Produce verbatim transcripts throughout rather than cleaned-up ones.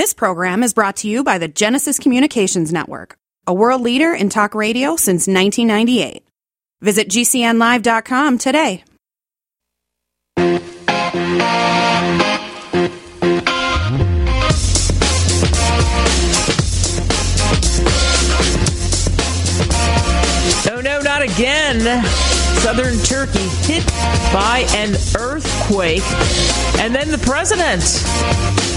This program is brought to you by the Genesis Communications Network, a world leader in talk radio since nineteen ninety-eight. Visit G C N live dot com today. Oh no, not again. Southern Turkey hit by an earthquake. And then the president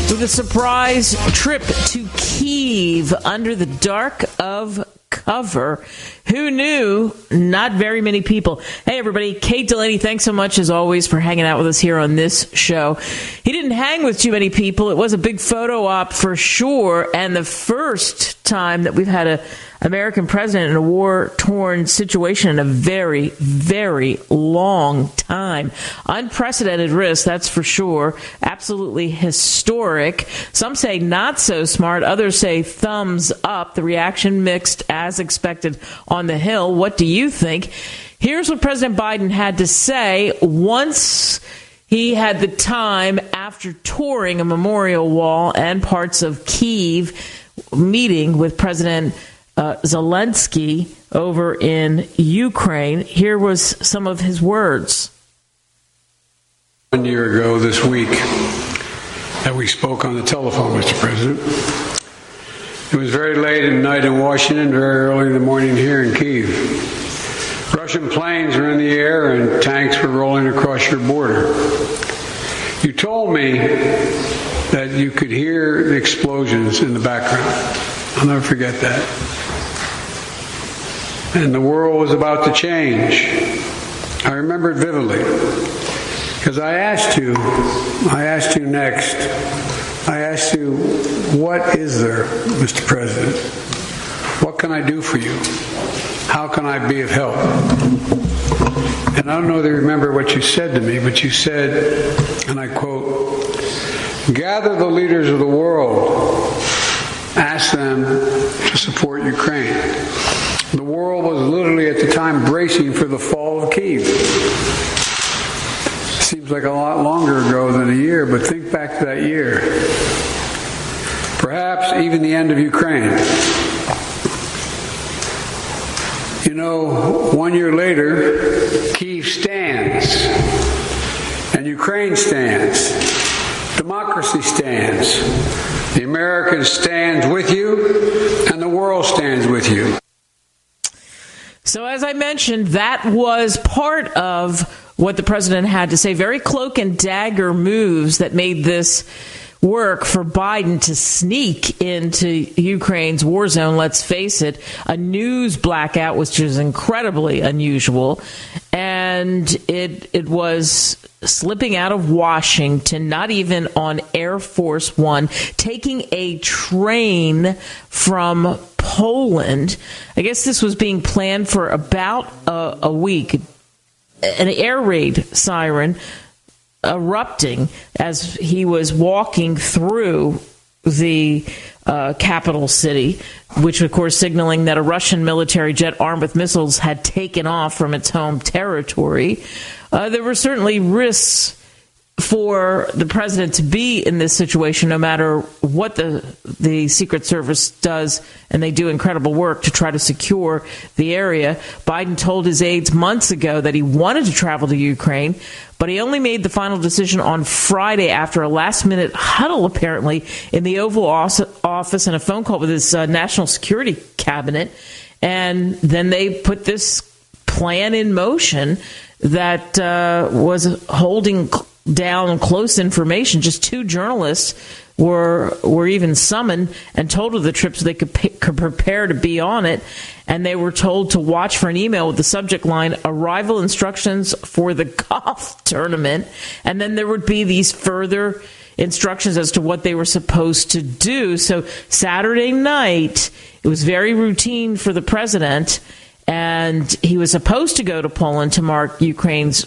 with a surprise trip to Kyiv under the dark of cover. Who knew? Not very many people. Hey, everybody. Kate Delaney, thanks so much, as always, for hanging out with us here on this show. He didn't hang with too many people. It was a big photo op for sure. And the first time that we've had an American president in a war-torn situation in a very, very long time. Unprecedented risk, that's for sure. Absolutely historic. Some say not so smart. Others say thumbs up. The reaction mixed as expected on the Hill. What do you think? Here's what President Biden had to say once he had the time after touring a memorial wall and parts of Kyiv, meeting with President uh, Zelensky over in Ukraine. Here was some of his words. One year ago this week that we spoke on the telephone, Mister President. It was very late at night in Washington, very early in the morning here in Kyiv. Russian planes were in the air and tanks were rolling across your border. You told me that you could hear the explosions in the background. I'll never forget that. And the world was about to change. I remember it vividly. Because I asked you, I asked you next, I asked you, what is there, Mister President? What can I do for you? How can I be of help? And I don't know if you remember what you said to me, but you said, and I quote, gather the leaders of the world, ask them to support Ukraine. The world was literally at the time bracing for the fall of Kyiv. Seems like a lot longer ago than a year, but think back to that year. Perhaps even the end of Ukraine. You know, one year later, Kyiv stands, and Ukraine stands, democracy stands, the Americans stand with you, and the world stands with you. So as I mentioned, that was part of what the president had to say. Very cloak and dagger moves that made this work for Biden to sneak into Ukraine's war zone. Let's face it, a news blackout, which is incredibly unusual. And it it was slipping out of Washington, not even on Air Force One, taking a train from Poland. I guess this was being planned for about a, a week. An air raid siren erupting as he was walking through the uh, capital city, which, of course, signaling that a Russian military jet armed with missiles had taken off from its home territory. Uh, there were certainly risks for the president to be in this situation, no matter what the the Secret Service does, and they do incredible work to try to secure the area. Biden told his aides months ago that he wanted to travel to Ukraine, but he only made the final decision on Friday after a last-minute huddle, apparently, in the Oval Office and a phone call with his uh, national security cabinet. And then they put this plan in motion that uh, was holding down close information. Just two journalists were were even summoned and told of the trip so they could, pay, could prepare to be on it. And they were told to watch for an email with the subject line, arrival instructions for the golf tournament. And then there would be these further instructions as to what they were supposed to do. So Saturday night, it was very routine for the president. And he was supposed to go to Poland to mark Ukraine's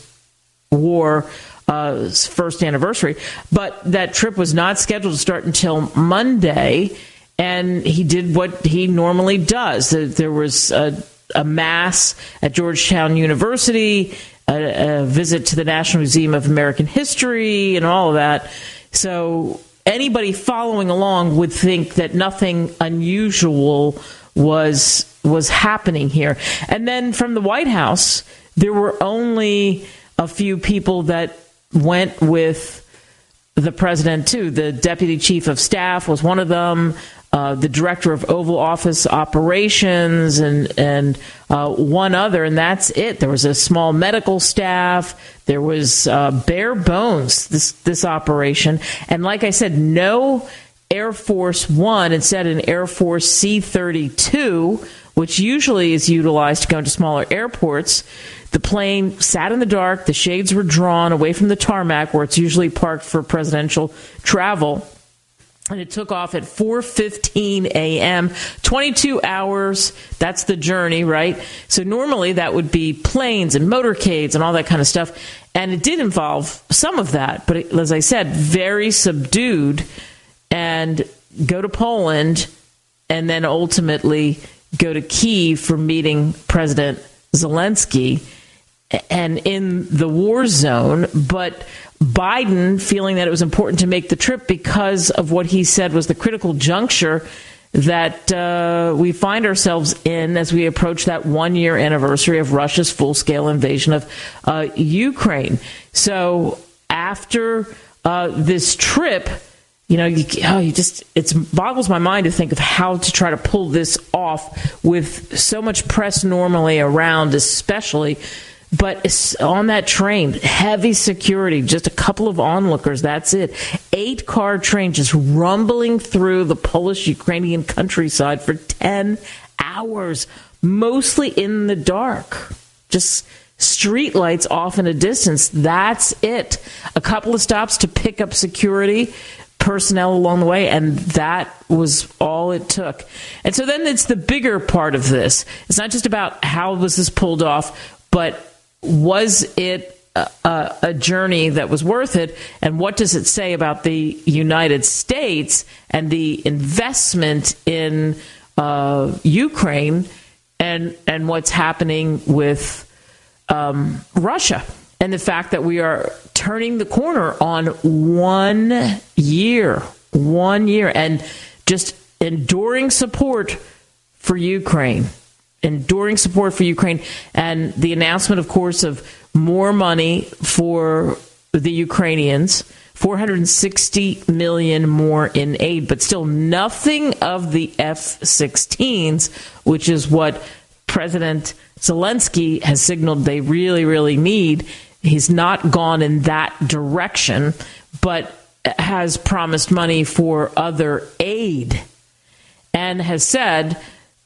war Uh, first anniversary, but that trip was not scheduled to start until Monday, and he did what he normally does. There was a, a mass at Georgetown University, a, a visit to the National Museum of American History, and all of that. So anybody following along would think that nothing unusual was was happening here. And then from the White House, there were only a few people that went with the president, too. The deputy chief of staff was one of them. Uh, the director of Oval Office operations and and uh, one other, and that's it. There was a small medical staff. There was uh, bare bones, this, this operation. And like I said, no Air Force One. Instead, an Air Force C thirty-two, which usually is utilized to go into smaller airports. The plane sat in the dark. The shades were drawn away from the tarmac where it's usually parked for presidential travel. And it took off at four fifteen a.m., twenty-two hours. That's the journey, right? So normally that would be planes and motorcades and all that kind of stuff. And it did involve some of that. But it, as I said, very subdued, and go to Poland and then ultimately go to Kyiv for meeting President Zelensky and in the war zone. But Biden feeling that it was important to make the trip because of what he said was the critical juncture that uh, we find ourselves in as we approach that one-year anniversary of Russia's full-scale invasion of uh, Ukraine. So after uh, this trip, you know, you, oh, you just it boggles my mind to think of how to try to pull this off with so much press normally around, especially. But on that train, heavy security, just a couple of onlookers, that's it. Eight-car train just rumbling through the Polish-Ukrainian countryside for ten hours, mostly in the dark. Just streetlights off in a distance, that's it. A couple of stops to pick up security personnel along the way, and that was all it took. And so then it's the bigger part of this. It's not just about how was this pulled off, but was it a, a journey that was worth it? And what does it say about the United States and the investment in uh, Ukraine and and what's happening with um, Russia? And the fact that we are turning the corner on one year, one year, and just enduring support for Ukraine. Enduring support for Ukraine, and the announcement, of course, of more money for the Ukrainians, four hundred sixty million dollars more in aid, but still nothing of the F sixteens, which is what President Zelensky has signaled they really, really need. He's not gone in that direction, but has promised money for other aid and has said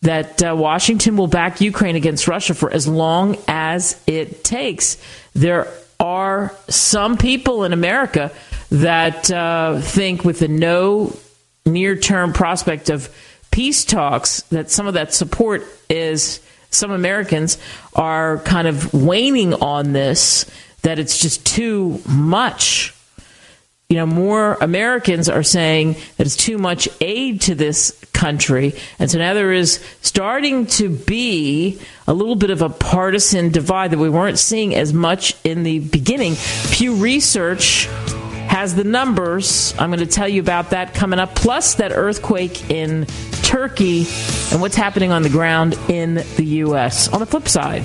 that uh, Washington will back Ukraine against Russia for as long as it takes. There are some people in America that uh, think with the no near-term prospect of peace talks, that some of that support is, some Americans are kind of waning on this, that it's just too much. You know, more Americans are saying that it's too much aid to this country. And so now there is starting to be a little bit of a partisan divide that we weren't seeing as much in the beginning. Pew Research has the numbers. I'm going to tell you about that coming up. Plus that earthquake in Turkey and what's happening on the ground in the U S On the flip side.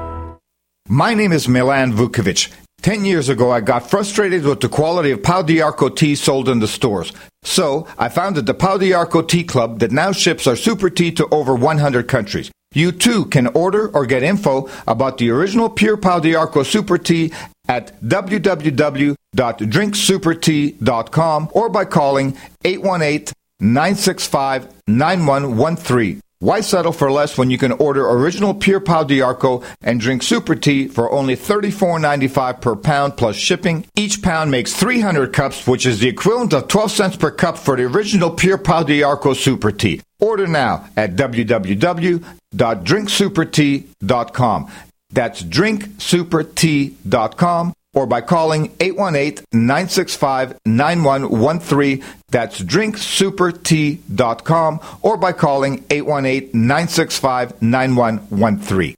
My name is Milan Vukovic. Ten years ago, I got frustrated with the quality of Pau d'Arco tea sold in the stores. So, I founded the Pau d'Arco Tea Club that now ships our super tea to over one hundred countries. You too can order or get info about the original Pure Pau d'Arco Super Tea at w w w dot drink super tea dot com or by calling eight one eight, nine six five, nine one one three. Why settle for less when you can order original Pure Pau d'Arco and drink super tea for only thirty-four dollars and ninety-five cents per pound plus shipping? Each pound makes three hundred cups, which is the equivalent of twelve cents per cup for the original Pure Pau d'Arco super tea. Order now at w w w dot drink super tea dot com. That's drink super tea dot com or by calling eight one eight, nine six five, nine one one three. That's drink super tea dot com or by calling eight one eight, nine six five, nine one one three.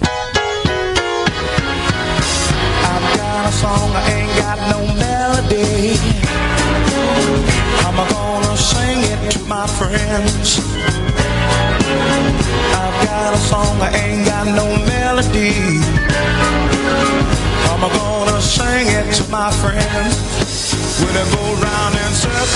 I've got a song, I ain't got no melody. I'm gonna sing it to my friends. I've got a song, I ain't got no melody. I'm gonna sing it to my friends. When I go round in circles.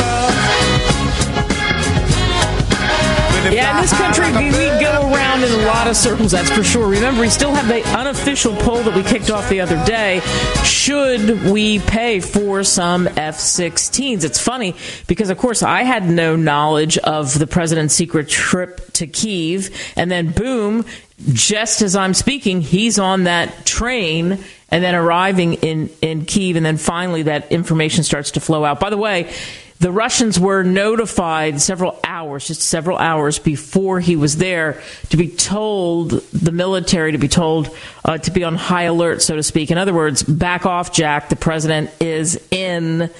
Yeah, in this country, we, we go around in a lot of circles, that's for sure. Remember, we still have the unofficial poll that we kicked off the other day. Should we pay for some F sixteens? It's funny, because, of course, I had no knowledge of the president's secret trip to Kyiv, and then, boom, just as I'm speaking, he's on that train and then arriving in, in Kyiv, and then finally that information starts to flow out. By the way, the Russians were notified several hours, just several hours before he was there, to be told, the military to be told, uh, to be on high alert, so to speak. In other words, back off, Jack, the president is in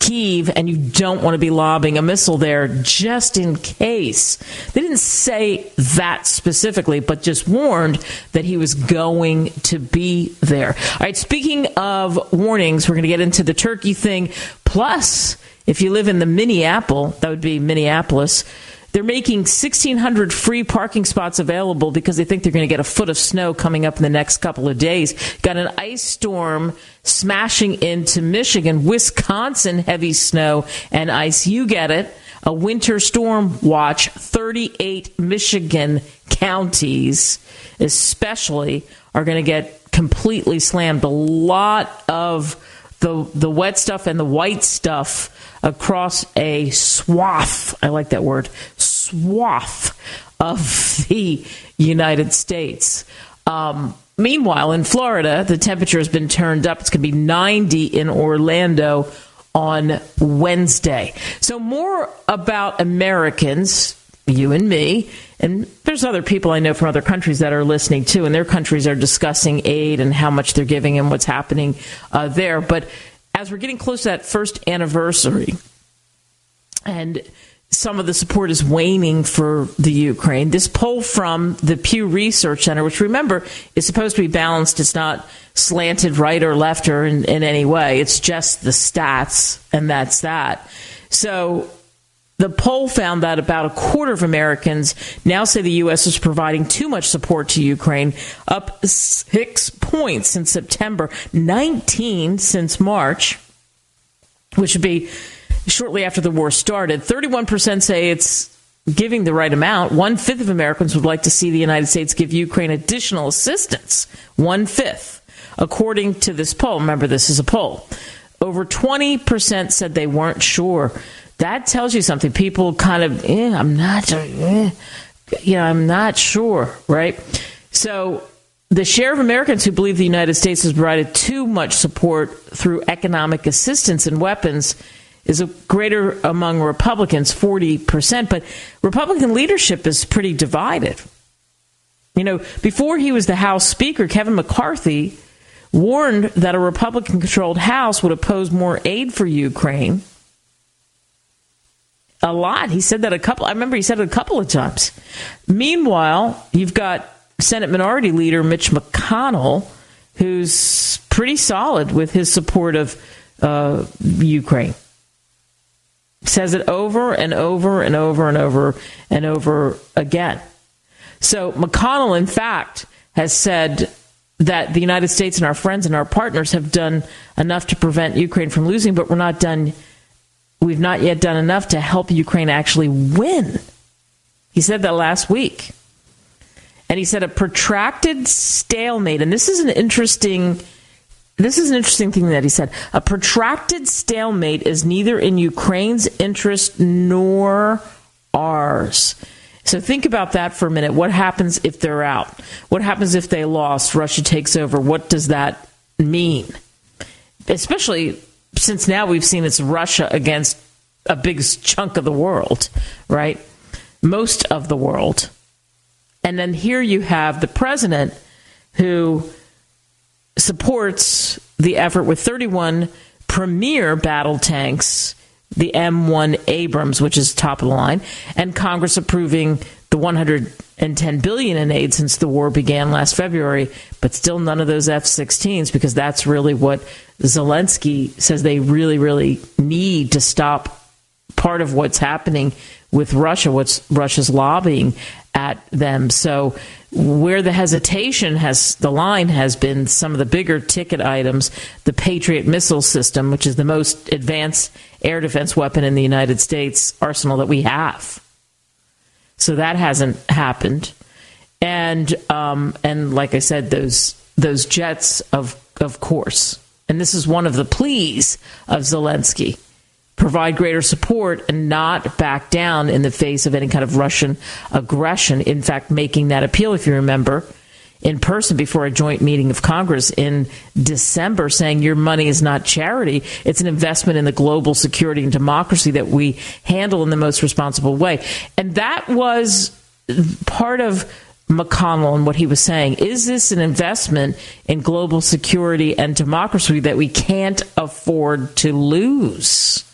Kyiv, and you don't want to be lobbing a missile there just in case. They didn't say that specifically, but just warned that he was going to be there. All right, speaking of warnings, we're going to get into the Turkey thing. Plus, if you live in the Minneapolis, that would be Minneapolis, they're making sixteen hundred free parking spots available because they think they're going to get a foot of snow coming up in the next couple of days. Got an ice storm smashing into Michigan, Wisconsin, heavy snow and ice. You get it. A winter storm watch, thirty-eight Michigan counties especially are going to get completely slammed. A lot of the the wet stuff and the white stuff across a swath, I like that word, swath of the United States. Um, meanwhile, in Florida, the temperature has been turned up. It's going to be ninety in Orlando on Wednesday. So more about Americans, you and me, and there's other people I know from other countries that are listening too, and their countries are discussing aid and how much they're giving and what's happening uh, there. But as we're getting close to that first anniversary, and some of the support is waning for the Ukraine, this poll from the Pew Research Center, which, remember, is supposed to be balanced. It's not slanted right or left or in, in any way. It's just the stats, and that's that. So The poll found that about a quarter of Americans now say the U S is providing too much support to Ukraine, up six points since September, nineteen since March, which would be shortly after the war started. thirty-one percent say it's giving the right amount. One-fifth of Americans would like to see the United States give Ukraine additional assistance. One-fifth, according to this poll. Remember, this is a poll. Over twenty percent said they weren't sure. That tells you something. People kind of, eh, I'm not, eh, you know, I'm not sure, right? So the share of Americans who believe the United States has provided too much support through economic assistance and weapons is a greater among Republicans, forty percent. But Republican leadership is pretty divided. You know, before he was the House Speaker, Kevin McCarthy warned that a Republican-controlled House would oppose more aid for Ukraine. A lot. He said that a couple, I remember he said it a couple of times. Meanwhile, you've got Senate Minority Leader Mitch McConnell, who's pretty solid with his support of uh, Ukraine. Says it over and over and over and over and over again. So McConnell, in fact, has said that the United States and our friends and our partners have done enough to prevent Ukraine from losing, but we're not done. We've not yet done enough to help Ukraine actually win. He said that last week. And he said a protracted stalemate, and this is an interesting this is an interesting thing that he said. A protracted stalemate is neither in Ukraine's interest nor ours. So think about that for a minute. What happens if they're out? What happens if they lost? Russia takes over. What does that mean? Especially since now we've seen it's Russia against a big chunk of the world, right? Most of the world. And then here you have the president who supports the effort with thirty-one premier battle tanks, the M one Abrams, which is top of the line, and Congress approving the one hundred ten billion dollars in aid since the war began last February, but still none of those F sixteens, because that's really what Zelensky says they really, really need to stop part of what's happening with Russia, what's Russia's lobbying at them. So where the hesitation has, the line has been some of the bigger ticket items, the Patriot missile system, which is the most advanced air defense weapon in the United States arsenal that we have. So that hasn't happened. And um, and like I said, those those jets, of of course. And this is one of the pleas of Zelensky. Provide greater support and not back down in the face of any kind of Russian aggression. In fact, making that appeal, if you remember, in person before a joint meeting of Congress in December, saying your money is not charity. It's an investment in the global security and democracy that we handle in the most responsible way. And that was part of McConnell and what he was saying. Is this an investment in global security and democracy that we can't afford to lose?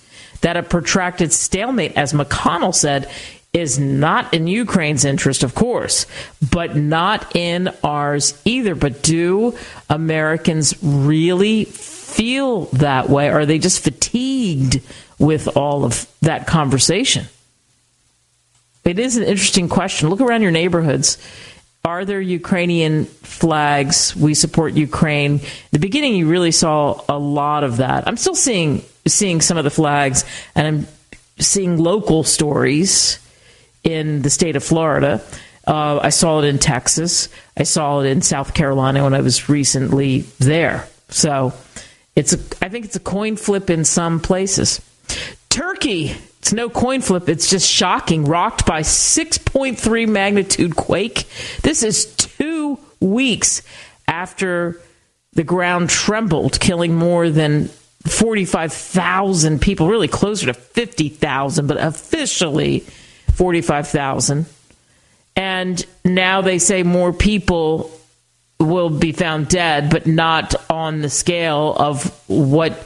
That a protracted stalemate, as McConnell said, is not in Ukraine's interest, of course, but not in ours either. But do Americans really feel that way? Or are they just fatigued with all of that conversation? It is an interesting question. Look around your neighborhoods. Are there Ukrainian flags? We support Ukraine. In the beginning, you really saw a lot of that. I'm still seeing... seeing some of the flags, and I'm seeing local stories in the state of Florida. Uh, I saw it in Texas. I saw it in South Carolina when I was recently there. So it's a, I think it's a coin flip in some places. Turkey, it's no coin flip. It's just shocking. Rocked by six point three magnitude quake. This is two weeks after the ground trembled, killing more than forty-five thousand people, really closer to fifty thousand, but officially forty-five thousand. And now they say more people will be found dead, but not on the scale of what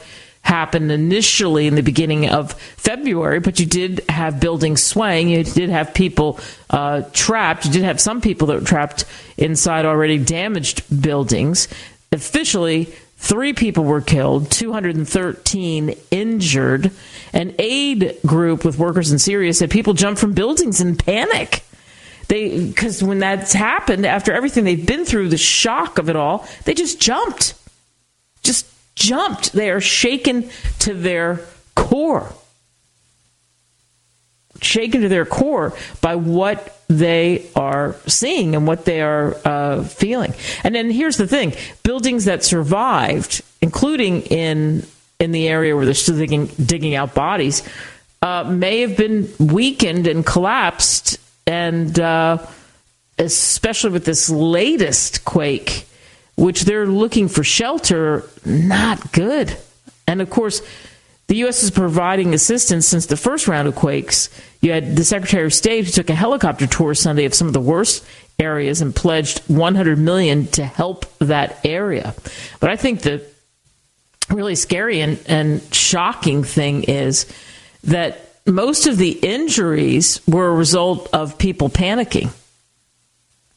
happened initially in the beginning of February. But you did have buildings swaying. You did have people uh, trapped. You did have some people that were trapped inside already damaged buildings. Officially, Three people were killed, two hundred thirteen injured. An aid group with workers in Syria said people jumped from buildings in panic. They, because when that's happened, after everything they've been through, the shock of it all, they just jumped. Just jumped. They are shaken to their core. Shaken to their core by what they are seeing and what they are uh, feeling. And then here's the thing. Buildings that survived, including in in the area where they're still digging, digging out bodies, uh, may have been weakened and collapsed. And uh, especially with this latest quake, which they're looking for shelter, not good. And, of course, the U S is providing assistance since the first round of quakes. You had the Secretary of State who took a helicopter tour Sunday of some of the worst areas and pledged one hundred million dollars to help that area. But I think the really scary and, and shocking thing is that most of the injuries were a result of people panicking,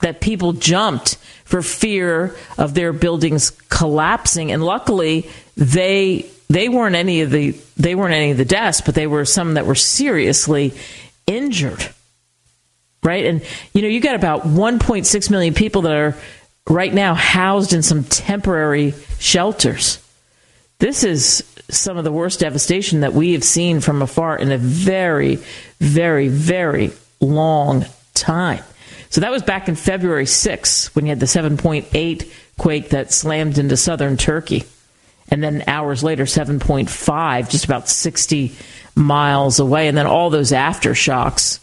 that people jumped for fear of their buildings collapsing. And luckily, they they weren't any of the they weren't any of the deaths, but they were some that were seriously injured, right? And you know, you got about one point six million people that are right now housed in some temporary shelters. This is some of the worst devastation that we have seen from afar in a very, very, very long time. So that was back in February sixth when you had the seven point eight quake that slammed into southern Turkey. And then hours later, seven point five, just about sixty miles away. And then all those aftershocks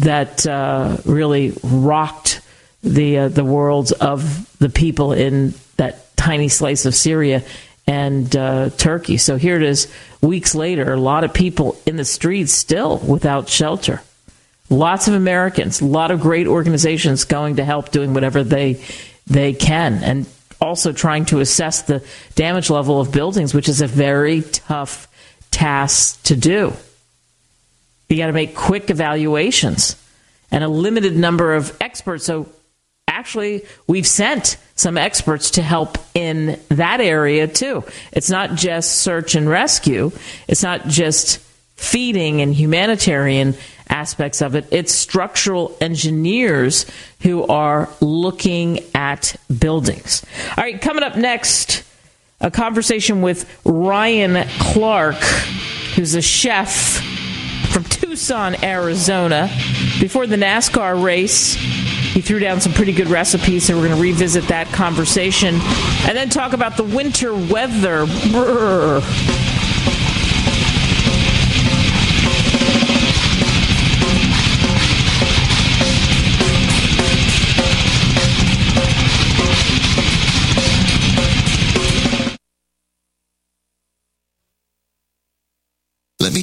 that uh, really rocked the uh, the worlds of the people in that tiny slice of Syria and uh, Turkey. So here it is, weeks later, a lot of people in the streets still without shelter. Lots of Americans, a lot of great organizations going to help, doing whatever they they can, and also trying to assess the damage level of buildings, which is a very tough task to do. You got to make quick evaluations and a limited number of experts. So actually, we've sent some experts to help in that area, too. It's not just search and rescue. It's not just feeding and humanitarian aspects of it. It's structural engineers who are looking at buildings. All right, coming up next, a conversation with Ryan Clark, who's a chef from Tucson, Arizona. Before the NASCAR race, he threw down some pretty good recipes, so we're going to revisit that conversation and then talk about the winter weather. Brr. Let me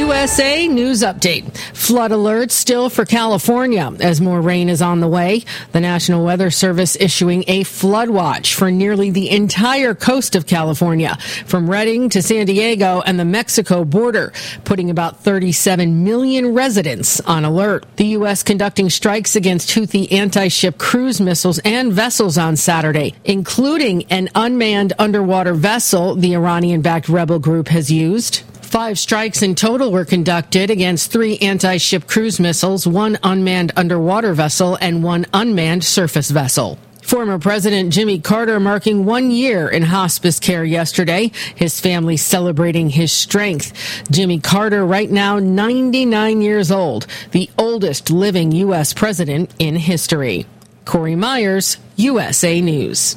U S A News Update. flood alert still for California as more rain is on the way. The National Weather Service issuing a flood watch for nearly the entire coast of California, from Redding to San Diego and the Mexico border, putting about thirty-seven million residents on alert. The U S conducting strikes against Houthi anti-ship cruise missiles and vessels on Saturday, including an unmanned underwater vessel the Iranian-backed rebel group has used. Five strikes in total were conducted against three anti-ship cruise missiles, one unmanned underwater vessel, and one unmanned surface vessel. Former President Jimmy Carter marking one year in hospice care yesterday, his family celebrating his strength. Jimmy Carter, right now ninety-nine years old, the oldest living U S president in history. Corey Myers, U S A News.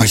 I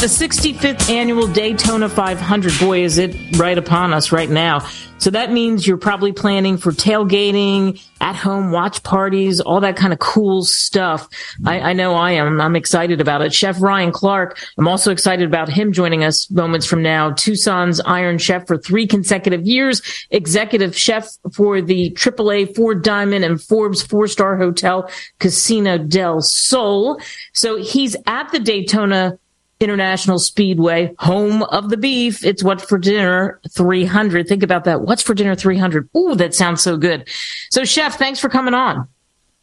The sixty-fifth annual Daytona five hundred. Boy, is it right upon us right now. So that means you're probably planning for tailgating, at-home watch parties, all that kind of cool stuff. I, I know I am. I'm excited about it. Chef Ryan Clark, I'm also excited about him joining us moments from now. Tucson's Iron Chef for three consecutive years, executive chef for the triple A Four Diamond and Forbes four-star hotel, Casino del Sol. So he's at the Daytona International Speedway, home of the beef. It's What's for Dinner three hundred. Think about that. What's for Dinner three hundred. Ooh, that sounds so good. So, Chef, thanks for coming on.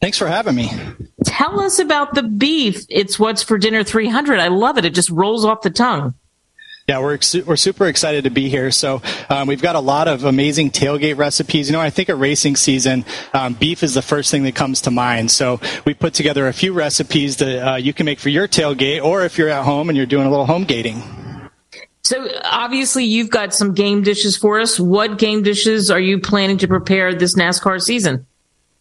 Thanks for having me. Tell us about the beef. It's What's for Dinner three hundred. I love it. It just rolls off the tongue. Yeah, we're we're super excited to be here. So um, we've got a lot of amazing tailgate recipes. You know, I think at racing season, um, beef is the first thing that comes to mind. So we put together a few recipes that uh, you can make for your tailgate, or if you're at home and you're doing a little home gating. So obviously you've got some game dishes for us. What game dishes are you planning to prepare this NASCAR season?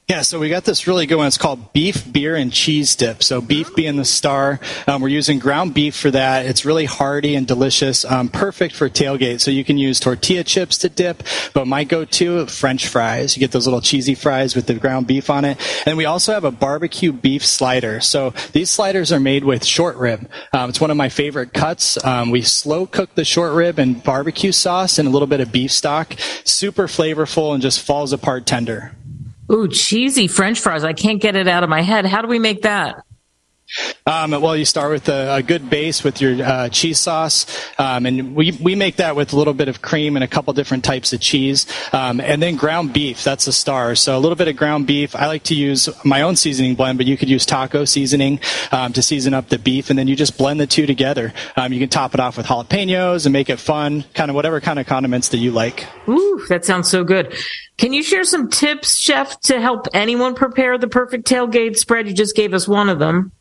Yeah, so we got this really good one. It's called beef, beer, and cheese dip. So beef being the star. Um, we're using ground beef for that. It's really hearty and delicious, um, perfect for tailgate. So you can use tortilla chips to dip, but my go-to, French fries. You get those little cheesy fries with the ground beef on it. And we also have a barbecue beef slider. So these sliders are made with short rib. Um, it's one of my favorite cuts. Um, we slow cook the short rib in barbecue sauce and a little bit of beef stock. Super flavorful and just falls apart tender. Ooh, cheesy French fries. I can't get it out of my head. How do we make that? Um, well, you start with a, a good base with your uh, cheese sauce, um, and we, we make that with a little bit of cream and a couple different types of cheese, um, and then ground beef, that's the star. So a little bit of ground beef. I like to use my own seasoning blend, but you could use taco seasoning um, to season up the beef, and then you just blend the two together. Um, you can top it off with jalapenos and make it fun, kind of whatever kind of condiments that you like. Ooh, that sounds so good. Can you share some tips, Chef, to help anyone prepare the perfect tailgate spread? You just gave us one of them.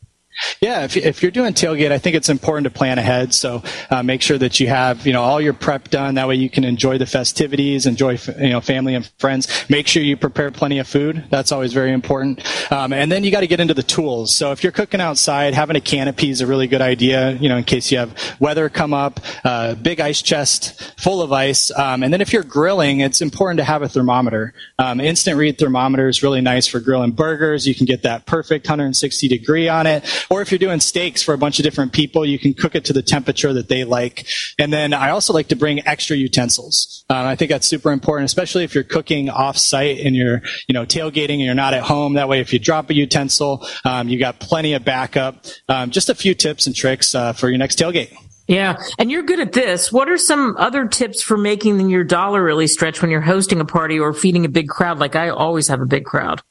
Yeah, if, if you're doing tailgate, I think it's important to plan ahead. So uh, make sure that you have, you know, all your prep done. That way you can enjoy the festivities, enjoy, you know, family and friends. Make sure you prepare plenty of food. That's always very important. Um, and then you got to get into the tools. So if you're cooking outside, having a canopy is a really good idea, you know, in case you have weather come up, uh, big ice chest full of ice. Um, and then if you're grilling, it's important to have a thermometer. Um, instant read thermometer is really nice for grilling burgers. You can get that perfect one hundred sixty degree on it. Or if you're doing steaks for a bunch of different people, you can cook it to the temperature that they like. And then I also like to bring extra utensils. Uh, I think that's super important, especially if you're cooking off-site and you're, you know, tailgating and you're not at home. That way, if you drop a utensil, um, you got plenty of backup. Um, just a few tips and tricks uh, for your next tailgate. Yeah, and you're good at this. What are some other tips for making your dollar really stretch when you're hosting a party or feeding a big crowd? Like I always have a big crowd.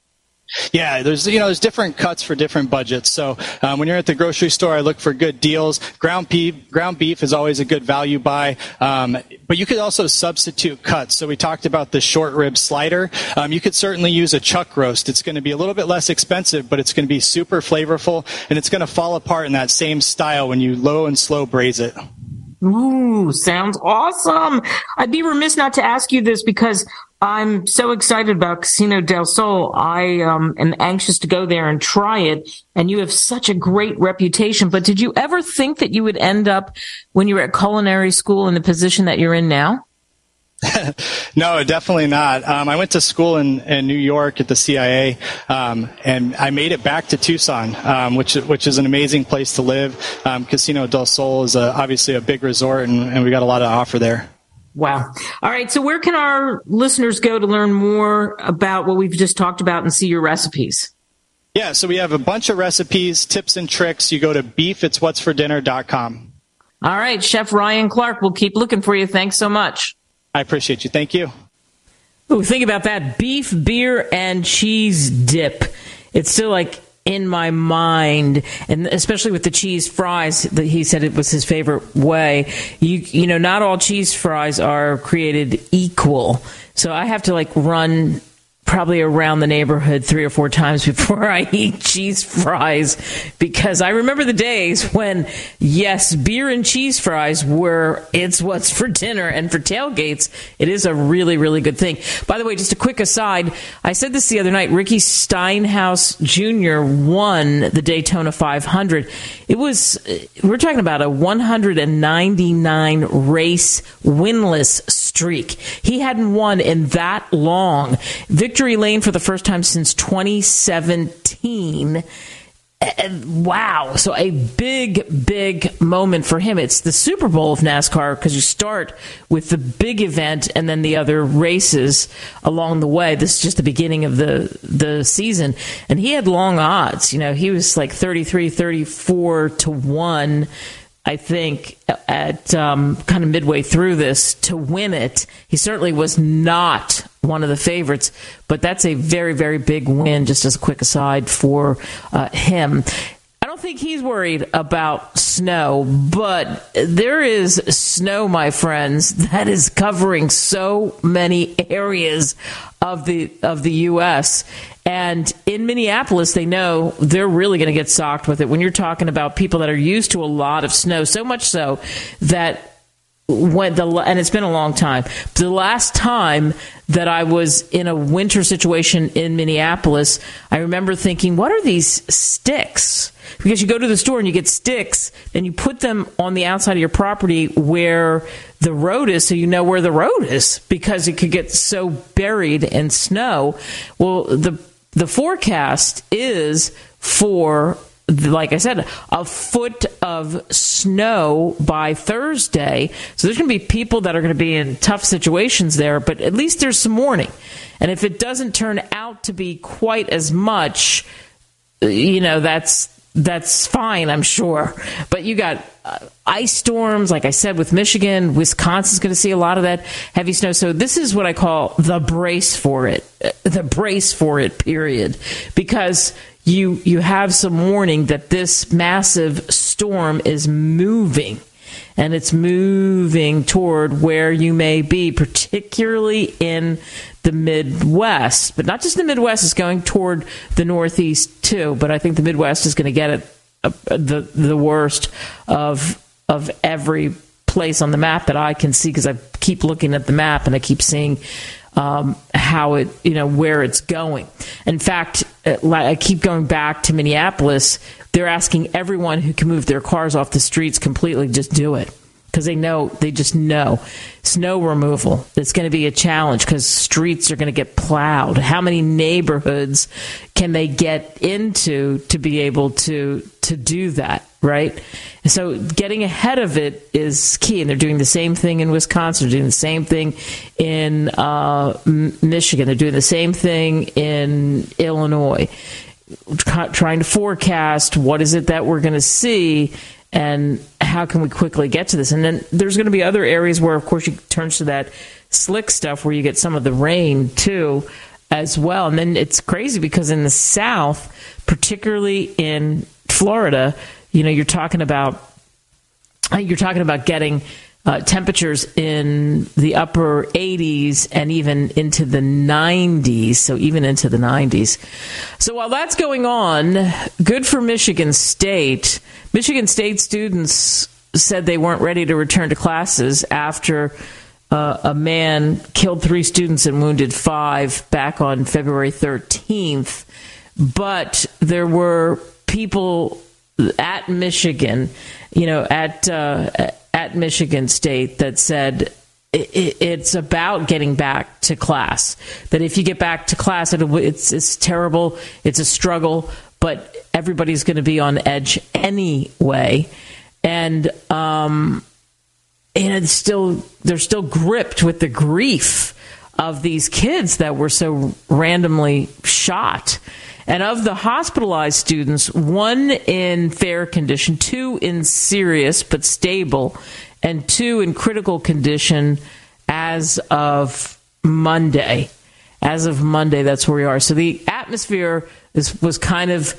Yeah, there's, you know, there's different cuts for different budgets. So um, when you're at the grocery store, I look for good deals. Ground beef, ground beef is always a good value buy. Um, but you could also substitute cuts. So we talked about the short rib slider. Um, you could certainly use a chuck roast. It's going to be a little bit less expensive, but it's going to be super flavorful, and it's going to fall apart in that same style when you low and slow braise it. Ooh, sounds awesome. I'd be remiss not to ask you this because I'm so excited about Casino del Sol. I um, am anxious to go there and try it. And you have such a great reputation. But did you ever think that you would end up, when you were at culinary school, in the position that you're in now? No, definitely not. Um, I went to school in, in New York at the C I A, um, and I made it back to Tucson, um, which which is an amazing place to live. Um, Casino del Sol is a, obviously a big resort, and, and we got a lot to offer there. Wow. All right. So where can our listeners go to learn more about what we've just talked about and see your recipes? Yeah. So we have a bunch of recipes, tips and tricks. You go to beef it's what's for dinner dot com. All right. Chef Ryan Clark, we'll keep looking for you. Thanks so much. I appreciate you. Thank you. Ooh, think about that. Beef, beer, and cheese dip. It's still like in my mind, and especially with the cheese fries, that he said it was his favorite way. You you know, not all cheese fries are created equal. So I have to like run probably around the neighborhood three or four times before I eat cheese fries, because I remember the days when, yes, beer and cheese fries were it's what's for dinner, and for tailgates, it is a really, really good thing. By the way, just a quick aside, I said this the other night, Ricky Stenhouse Junior won the Daytona five hundred. It was, we're talking about a one hundred ninety-nine race winless streak. He hadn't won in that long. Victor Victory lane for the first time since twenty seventeen. And wow. So a big, big moment for him. It's the Super Bowl of NASCAR, because you start with the big event and then the other races along the way. This is just the beginning of the, the season. And he had long odds. You know, he was like thirty-three, thirty-four to one. I think, at um, kind of midway through this, to win it. He certainly was not one of the favorites, but that's a very, very big win, just as a quick aside for uh, him. I don't think he's worried about snow, but there is snow, my friends, that is covering so many areas of the of the U S, and in Minneapolis, they know they're really going to get socked with it. When you're talking about people that are used to a lot of snow, so much so that when the and it's been a long time. The last time that I was in a winter situation in Minneapolis, I remember thinking, "What are these sticks?" Because you go to the store and you get sticks, and you put them on the outside of your property where the road is, so you know where the road is, because it could get so buried in snow. Well, the the forecast is for, like I said, a foot of snow by Thursday. So there's going to be people that are going to be in tough situations there, but at least there's some warning. And if it doesn't turn out to be quite as much, you know, that's that's fine, I'm sure. But you got uh, ice storms, like I said, with Michigan. Wisconsin's going to see a lot of that heavy snow. So this is what I call the brace for it, the brace for it, period. Because you you have some warning that this massive storm is moving, and it's moving toward where you may be, particularly in the Midwest. But not just the Midwest, it's going toward the Northeast too. But I think the Midwest is going to get it uh, the the worst of of every place on the map that I can see, because I keep looking at the map and I keep seeing um, how it, you know, where it's going. In fact, I keep going back to Minneapolis. They're asking everyone who can move their cars off the streets completely, just do it, because they know, they just know. Snow removal, it's going to be a challenge because streets are going to get plowed. How many neighborhoods can they get into to be able to to do that, right? So getting ahead of it is key, and they're doing the same thing in Wisconsin. They're doing the same thing in uh, Michigan. They're doing the same thing in Illinois. Trying to forecast what is it that we're going to see and how can we quickly get to this. And then there's going to be other areas where, of course, you turn to that slick stuff where you get some of the rain, too, as well. And then it's crazy because in the South, particularly in Florida, you know, you're talking about you're talking about getting uh, temperatures in the upper eighties and even into the nineties. So even into the nineties. So while that's going on, good for Michigan State. Michigan State students said they weren't ready to return to classes after uh, a man killed three students and wounded five back on February thirteenth. But there were people at Michigan, you know, at uh, at Michigan State that said it, it's about getting back to class. That if you get back to class, it, it's it's terrible. It's a struggle, but everybody's going to be on edge anyway, and um, and it's still they're still gripped with the grief of these kids that were so randomly shot. And of the hospitalized students, one in fair condition, two in serious but stable, and two in critical condition as of Monday. As of Monday, that's where we are. So the atmosphere is, was kind of,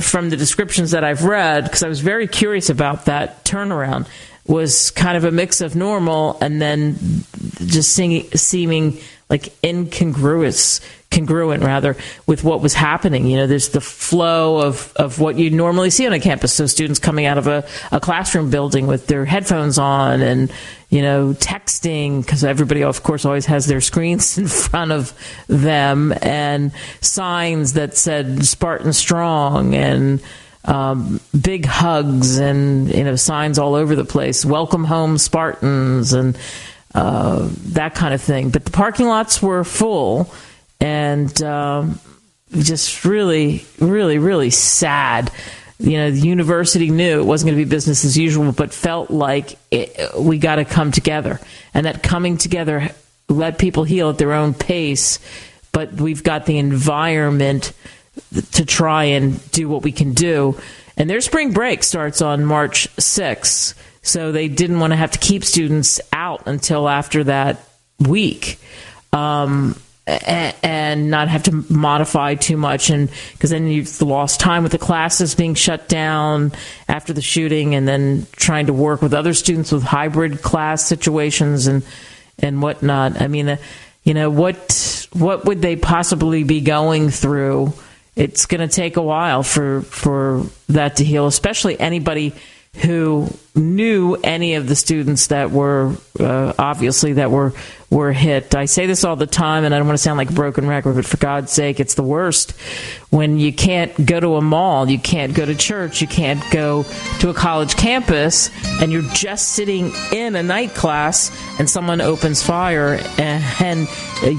from the descriptions that I've read, because I was very curious about that turnaround, was kind of a mix of normal and then just seeing, seeming like incongruous, congruent rather, with what was happening. You know, there's the flow of, of what you normally see on a campus. So students coming out of a, a classroom building with their headphones on and, you know, texting, because everybody, of course, always has their screens in front of them, and signs that said Spartan Strong and um, big hugs and, you know, signs all over the place. Welcome home, Spartans, and Uh, that kind of thing. But the parking lots were full, and um, just really, really, really sad. You know, the university knew it wasn't going to be business as usual, but felt like it, we got to come together. And that coming together let people heal at their own pace, but we've got the environment to try and do what we can do. And their spring break starts on March sixth. So they didn't want to have to keep students out until after that week, um, and, and not have to modify too much, and because then you've lost time with the classes being shut down after the shooting, and then trying to work with other students with hybrid class situations and and whatnot. I mean, uh, you know, what what would they possibly be going through? It's going to take a while for for that to heal, especially anybody who knew any of the students that were uh, obviously that were were hit. I say this all the time, and I don't want to sound like a broken record, but for God's sake, it's the worst when you can't go to a mall, you can't go to church, you can't go to a college campus, and you're just sitting in a night class, and someone opens fire, and, and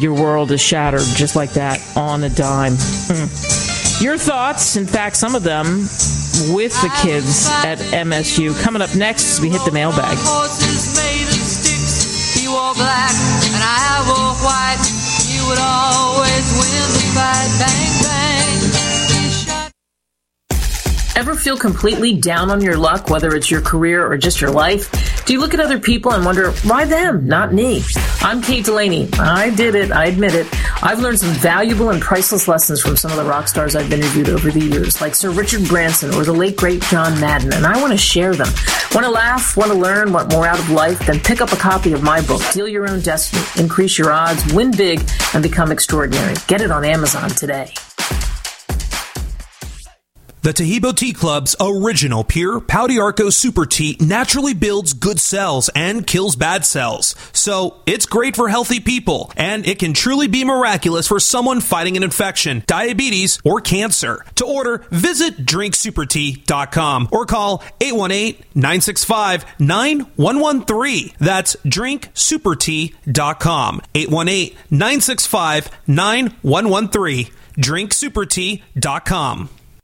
your world is shattered just like that on a dime. Mm. Your thoughts, in fact, some of them, with the kids at M S U. Coming up next, we hit the mailbag. Horses made of sticks. He wore black and I wore white. He would always win the fight. Bang, bang. Ever feel completely down on your luck, whether it's your career or just your life? Do you look at other people and wonder, why them, not me? I'm Kate Delaney. I did it. I admit it. I've learned some valuable and priceless lessons from some of the rock stars I've interviewed over the years, like Sir Richard Branson or the late, great John Madden, and I want to share them. Want to laugh? Want to learn? Want more out of life? Then pick up a copy of my book, Deal Your Own Destiny, Increase Your Odds, Win Big, and Become Extraordinary. Get it on Amazon today. The Tohibo Tea Club's original pure Pau d'Arco Super Tea naturally builds good cells and kills bad cells. So, it's great for healthy people, and it can truly be miraculous for someone fighting an infection, diabetes, or cancer. To order, visit drink super tea dot com or call eight one eight, nine six five, nine one one three. That's drink super tea dot com. eight one eight, nine six five, nine one one three. drink super tea dot com.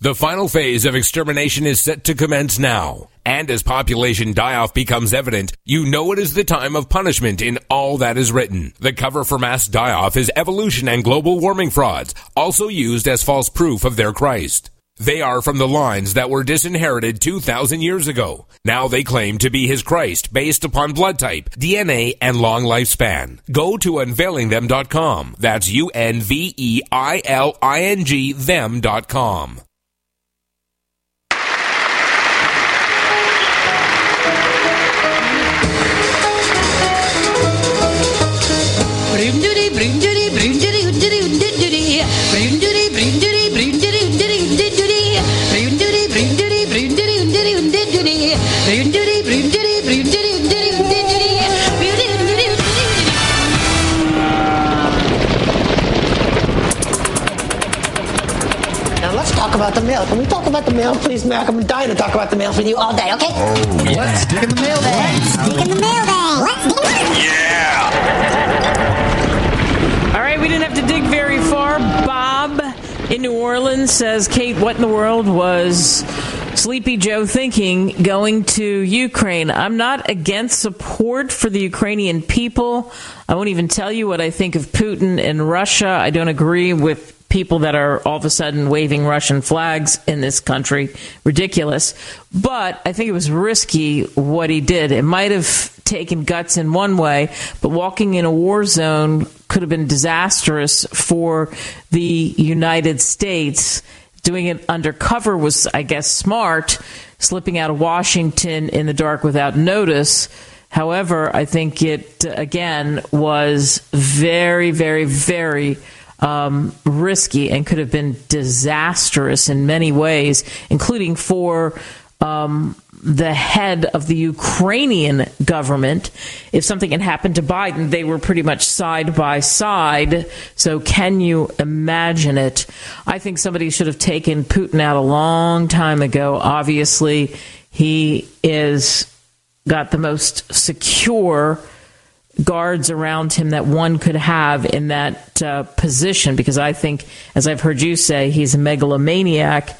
The final phase of extermination is set to commence now. And as population die-off becomes evident, you know it is the time of punishment in all that is written. The cover for mass die-off is evolution and global warming frauds, also used as false proof of their Christ. They are from the lines that were disinherited two thousand years ago. Now they claim to be his Christ based upon blood type, D N A, and long lifespan. Go to unveiling them dot com. That's U N V E I L I N G them dot com. Now let's talk about the mail. Can we talk about the mail, please, Mac? I'm dying to talk about the mail with you all day, okay? Oh, yeah. Let's dig in the mailbag. Let's dig in the mailbag. Let's dig in the mailbag. Yeah! All right, we didn't have to dig very far. Bob in New Orleans says, Kate, what in the world was Sleepy Joe thinking going to Ukraine? I'm not against support for the Ukrainian people. I won't even tell you what I think of Putin and Russia. I don't agree with people that are all of a sudden waving Russian flags in this country. Ridiculous. But I think it was risky what he did. It might have taken guts in one way, but walking in a war zone could have been disastrous for the United States. Doing it undercover was, I guess, smart, slipping out of Washington in the dark without notice. However, I think it, again, was very, very, very um, risky and could have been disastrous in many ways, including for um, the head of the Ukrainian government. If something had happened to Biden, they were pretty much side by side. So can you imagine it? I think somebody should have taken Putin out a long time ago. Obviously, he is got the most secure guards around him that one could have in that uh, position, because I think, as I've heard you say, he's a megalomaniac.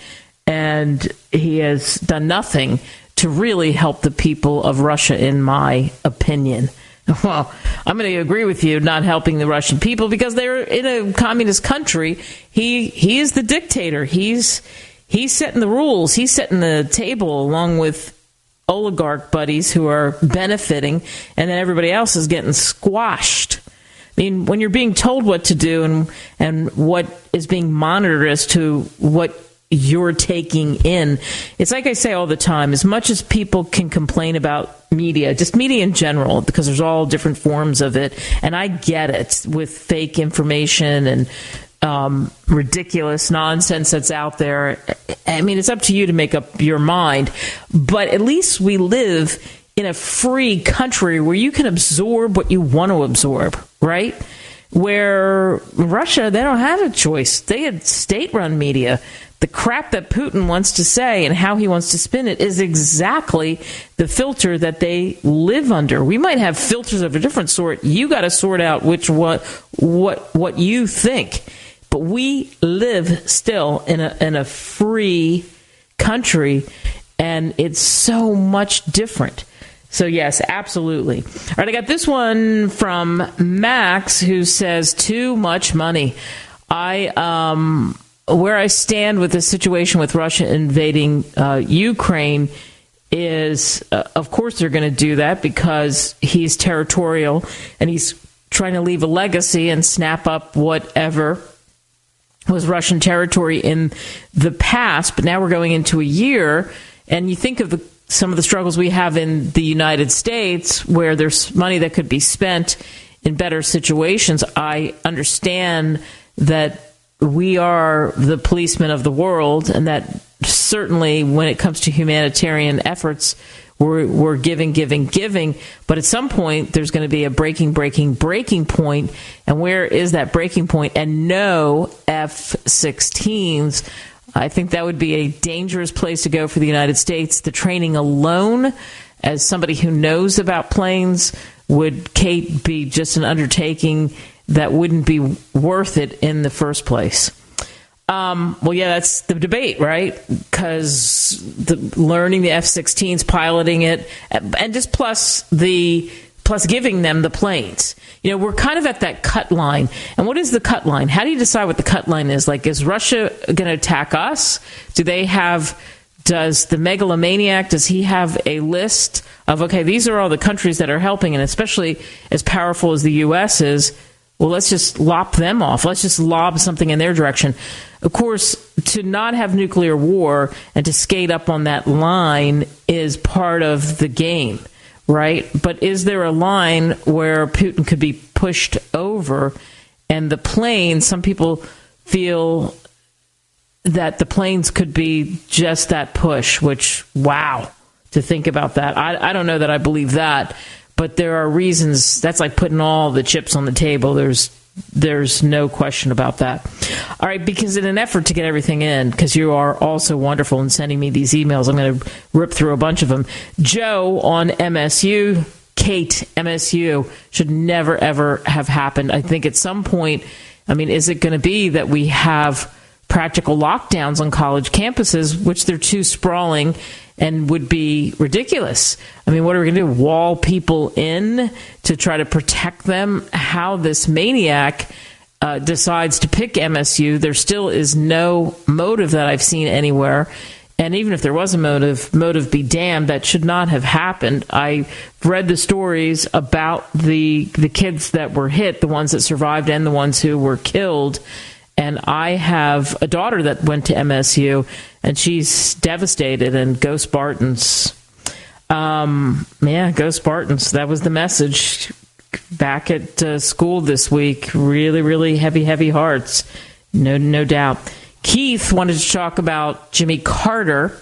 and he has done nothing to really help the people of Russia, in my opinion. Well, I'm going to agree with you, not helping the Russian people, because they're in a communist country. He he is the dictator. He's he's setting the rules. He's setting the table along with oligarch buddies who are benefiting, and then everybody else is getting squashed. I mean, when you're being told what to do and and what is being monitored as to what you're taking in, it's like I say all the time, as much as people can complain about media, just media in general, because there's all different forms of it, and I get it with fake information and um, ridiculous nonsense that's out there. I mean, it's up to you to make up your mind, but at least we live in a free country where you can absorb what you want to absorb, right? Where Russia, they don't have a choice. They had state-run media. The crap that Putin wants to say and how he wants to spin it is exactly the filter that they live under. We might have filters of a different sort. You got to sort out which what what what you think. But we live still in a in a free country, and it's so much different. So, yes, absolutely. All right, I got this one from Max, who says, too much money. I um. Where I stand with the situation with Russia invading uh, Ukraine is, uh, of course, they're going to do that because he's territorial and he's trying to leave a legacy and snap up whatever was Russian territory in the past. But now we're going into a year, and you think of the, some of the struggles we have in the United States where there's money that could be spent in better situations. I understand that we are the policemen of the world, and that certainly when it comes to humanitarian efforts, we're, we're giving, giving, giving. But at some point, there's going to be a breaking, breaking, breaking point. And where is that breaking point? And no F sixteens. I think that would be a dangerous place to go for the United States. The training alone, as somebody who knows about planes, would, Kate, be just an undertaking that wouldn't be worth it in the first place. Um, well, yeah, that's the debate, right? Because the, learning the F sixteens, piloting it, and just plus the plus giving them the planes. You know, we're kind of at that cut line. And what is the cut line? How do you decide what the cut line is? Like, is Russia going to attack us? Do they have? Does the megalomaniac, does he have a list of, okay, these are all the countries that are helping, and especially as powerful as the U S is, well, let's just lop them off. Let's just lob something in their direction. Of course, to not have nuclear war and to skate up on that line is part of the game, right? But is there a line where Putin could be pushed over? And the planes, some people feel that the planes could be just that push, which, wow, to think about that. I, I don't know that I believe that. But there are reasons. That's like putting all the chips on the table. There's there's no question about that. All right, because in an effort to get everything in, because you are also wonderful in sending me these emails, I'm going to rip through a bunch of them. Joe on M S U, Kate, M S U should never, ever have happened. I think at some point, I mean, is it going to be that we have practical lockdowns on college campuses, which they're too sprawling and would be ridiculous? I mean, what are we going to do? Wall people in to try to protect them? How this maniac uh, decides to pick M S U, there still is no motive that I've seen anywhere. And even if there was a motive, motive be damned, that should not have happened. I read the stories about the the kids that were hit, the ones that survived and the ones who were killed. And I have a daughter that went to M S U, and she's devastated. And go Spartans. Um, yeah, go Spartans. That was the message back at uh, school this week. Really, really heavy, heavy hearts. No, no doubt. Keith wanted to talk about Jimmy Carter.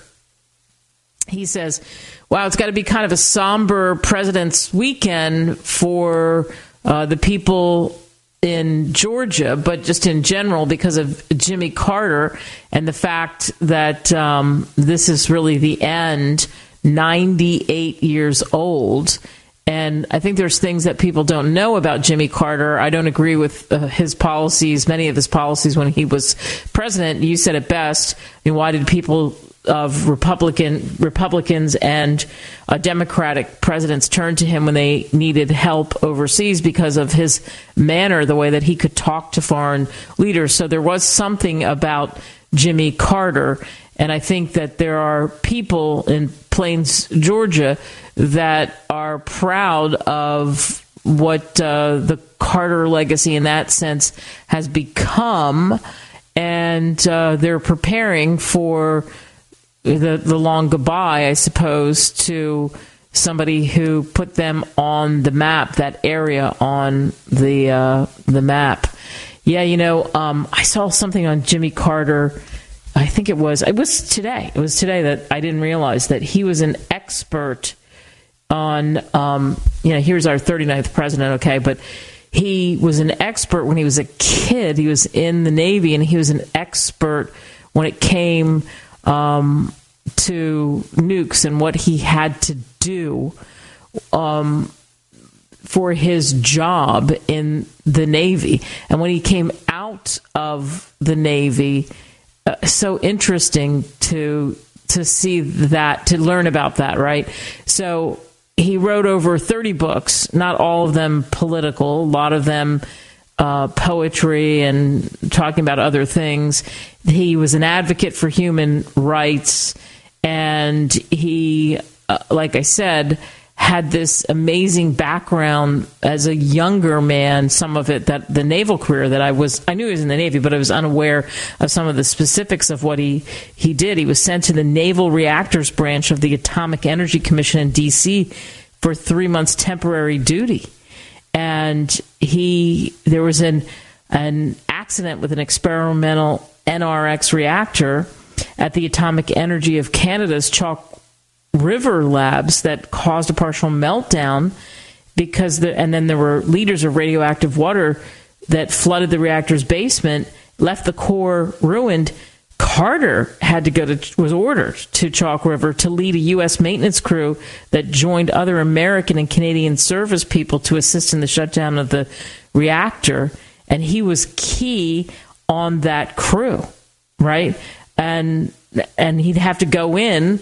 He says, wow, it's got to be kind of a somber President's Weekend for uh, the people in Georgia, but just in general because of Jimmy Carter and the fact that um, this is really the end, ninety-eight years old, And I think there's things that people don't know about Jimmy Carter. I don't agree with uh, his policies, many of his policies when he was president. You said it best. I mean, why did people of Republican Republicans and uh, Democratic presidents turned to him when they needed help overseas? Because of his manner, the way that he could talk to foreign leaders. So there was something about Jimmy Carter. And I think that there are people in Plains, Georgia, that are proud of what uh, the Carter legacy in that sense has become. And uh, they're preparing for the, the long goodbye, I suppose, to somebody who put them on the map, that area on the uh, the map. Yeah, you know, um, I saw something on Jimmy Carter. I think it was, it was today. It was today that I didn't realize that he was an expert on, um, you know, here's our thirty-ninth president, okay, but he was an expert when he was a kid. He was in the Navy, and he was an expert when it came um, to nukes and what he had to do um, for his job in the Navy. And when he came out of the Navy... Uh, so interesting to to see that, to learn about that, right? So he wrote over thirty books, not all of them political, a lot of them uh, poetry and talking about other things. He was an advocate for human rights, and he, uh, like I said, had this amazing background as a younger man, some of it, that the naval career that I was, I knew he was in the Navy, but I was unaware of some of the specifics of what he, he did. He was sent to the Naval Reactors Branch of the Atomic Energy Commission in D C for three months temporary duty. And he, there was an, an accident with an experimental N R X reactor at the Atomic Energy of Canada's Chalk River labs that caused a partial meltdown because the, and then there were liters of radioactive water that flooded the reactor's basement, left the core ruined. Carter had to go to, was ordered to Chalk River to lead a U S maintenance crew that joined other American and Canadian service people to assist in the shutdown of the reactor. And he was key on that crew, right? And, and he'd have to go in.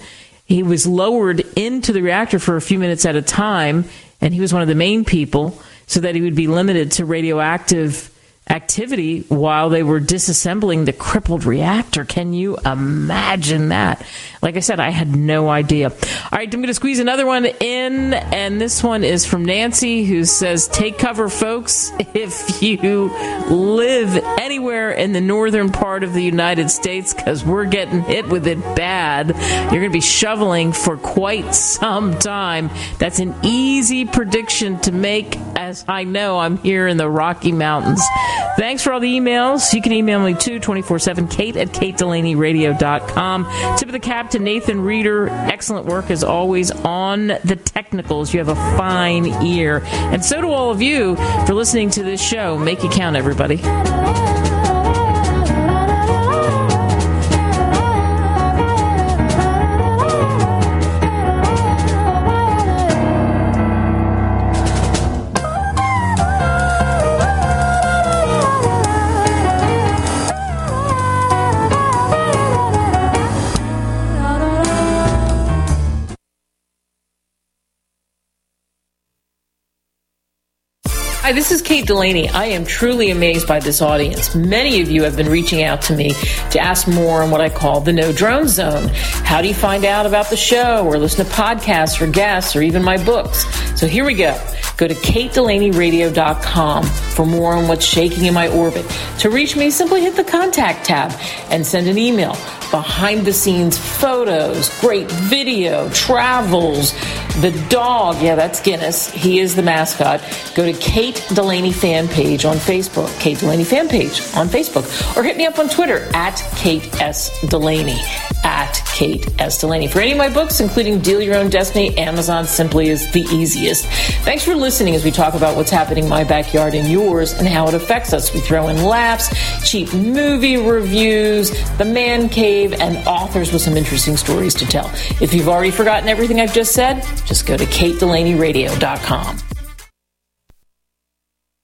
He was lowered into the reactor for a few minutes at a time, and he was one of the main people, so that he would be limited to radioactive activity while they were disassembling the crippled reactor. Can you imagine that? Like I said, I had no idea. All right, I'm going to squeeze another one in, and this one is from Nancy, who says, take cover, folks. If you live anywhere in the northern part of the United States, because we're getting hit with it bad, you're going to be shoveling for quite some time. That's an easy prediction to make, as I know I'm here in the Rocky Mountains. Thanks for all the emails. You can email me too, twenty-four seven, Kate at Kate Delaney Radio dot com. Tip of the cap to Nathan Reeder. Excellent work as always on the technicals. You have a fine ear. And so do all of you for listening to this show. Make it count, everybody. Hi, this is Kate Delaney. I am truly amazed by this audience. Many of you have been reaching out to me to ask more on what I call the No Drone Zone. How do you find out about the show or listen to podcasts or guests or even my books? So here we go. Go to Kate Delaney Radio dot com for more on what's shaking in my orbit. To reach me, simply hit the contact tab and send an email. Behind the scenes photos, great video, travels, the dog. Yeah, that's Guinness. He is the mascot. Go to Kate Delaney fan page on Facebook. Kate Delaney fan page on Facebook. Or hit me up on Twitter at Kate S. Delaney. at Kate S. Delaney. For any of my books, including Deal Your Own Destiny, Amazon simply is the easiest. Thanks for listening as we talk about what's happening in my backyard and yours and how it affects us. We throw in laughs, cheap movie reviews, the man cave, and authors with some interesting stories to tell. If you've already forgotten everything I've just said, just go to Kate Delaney Radio dot com.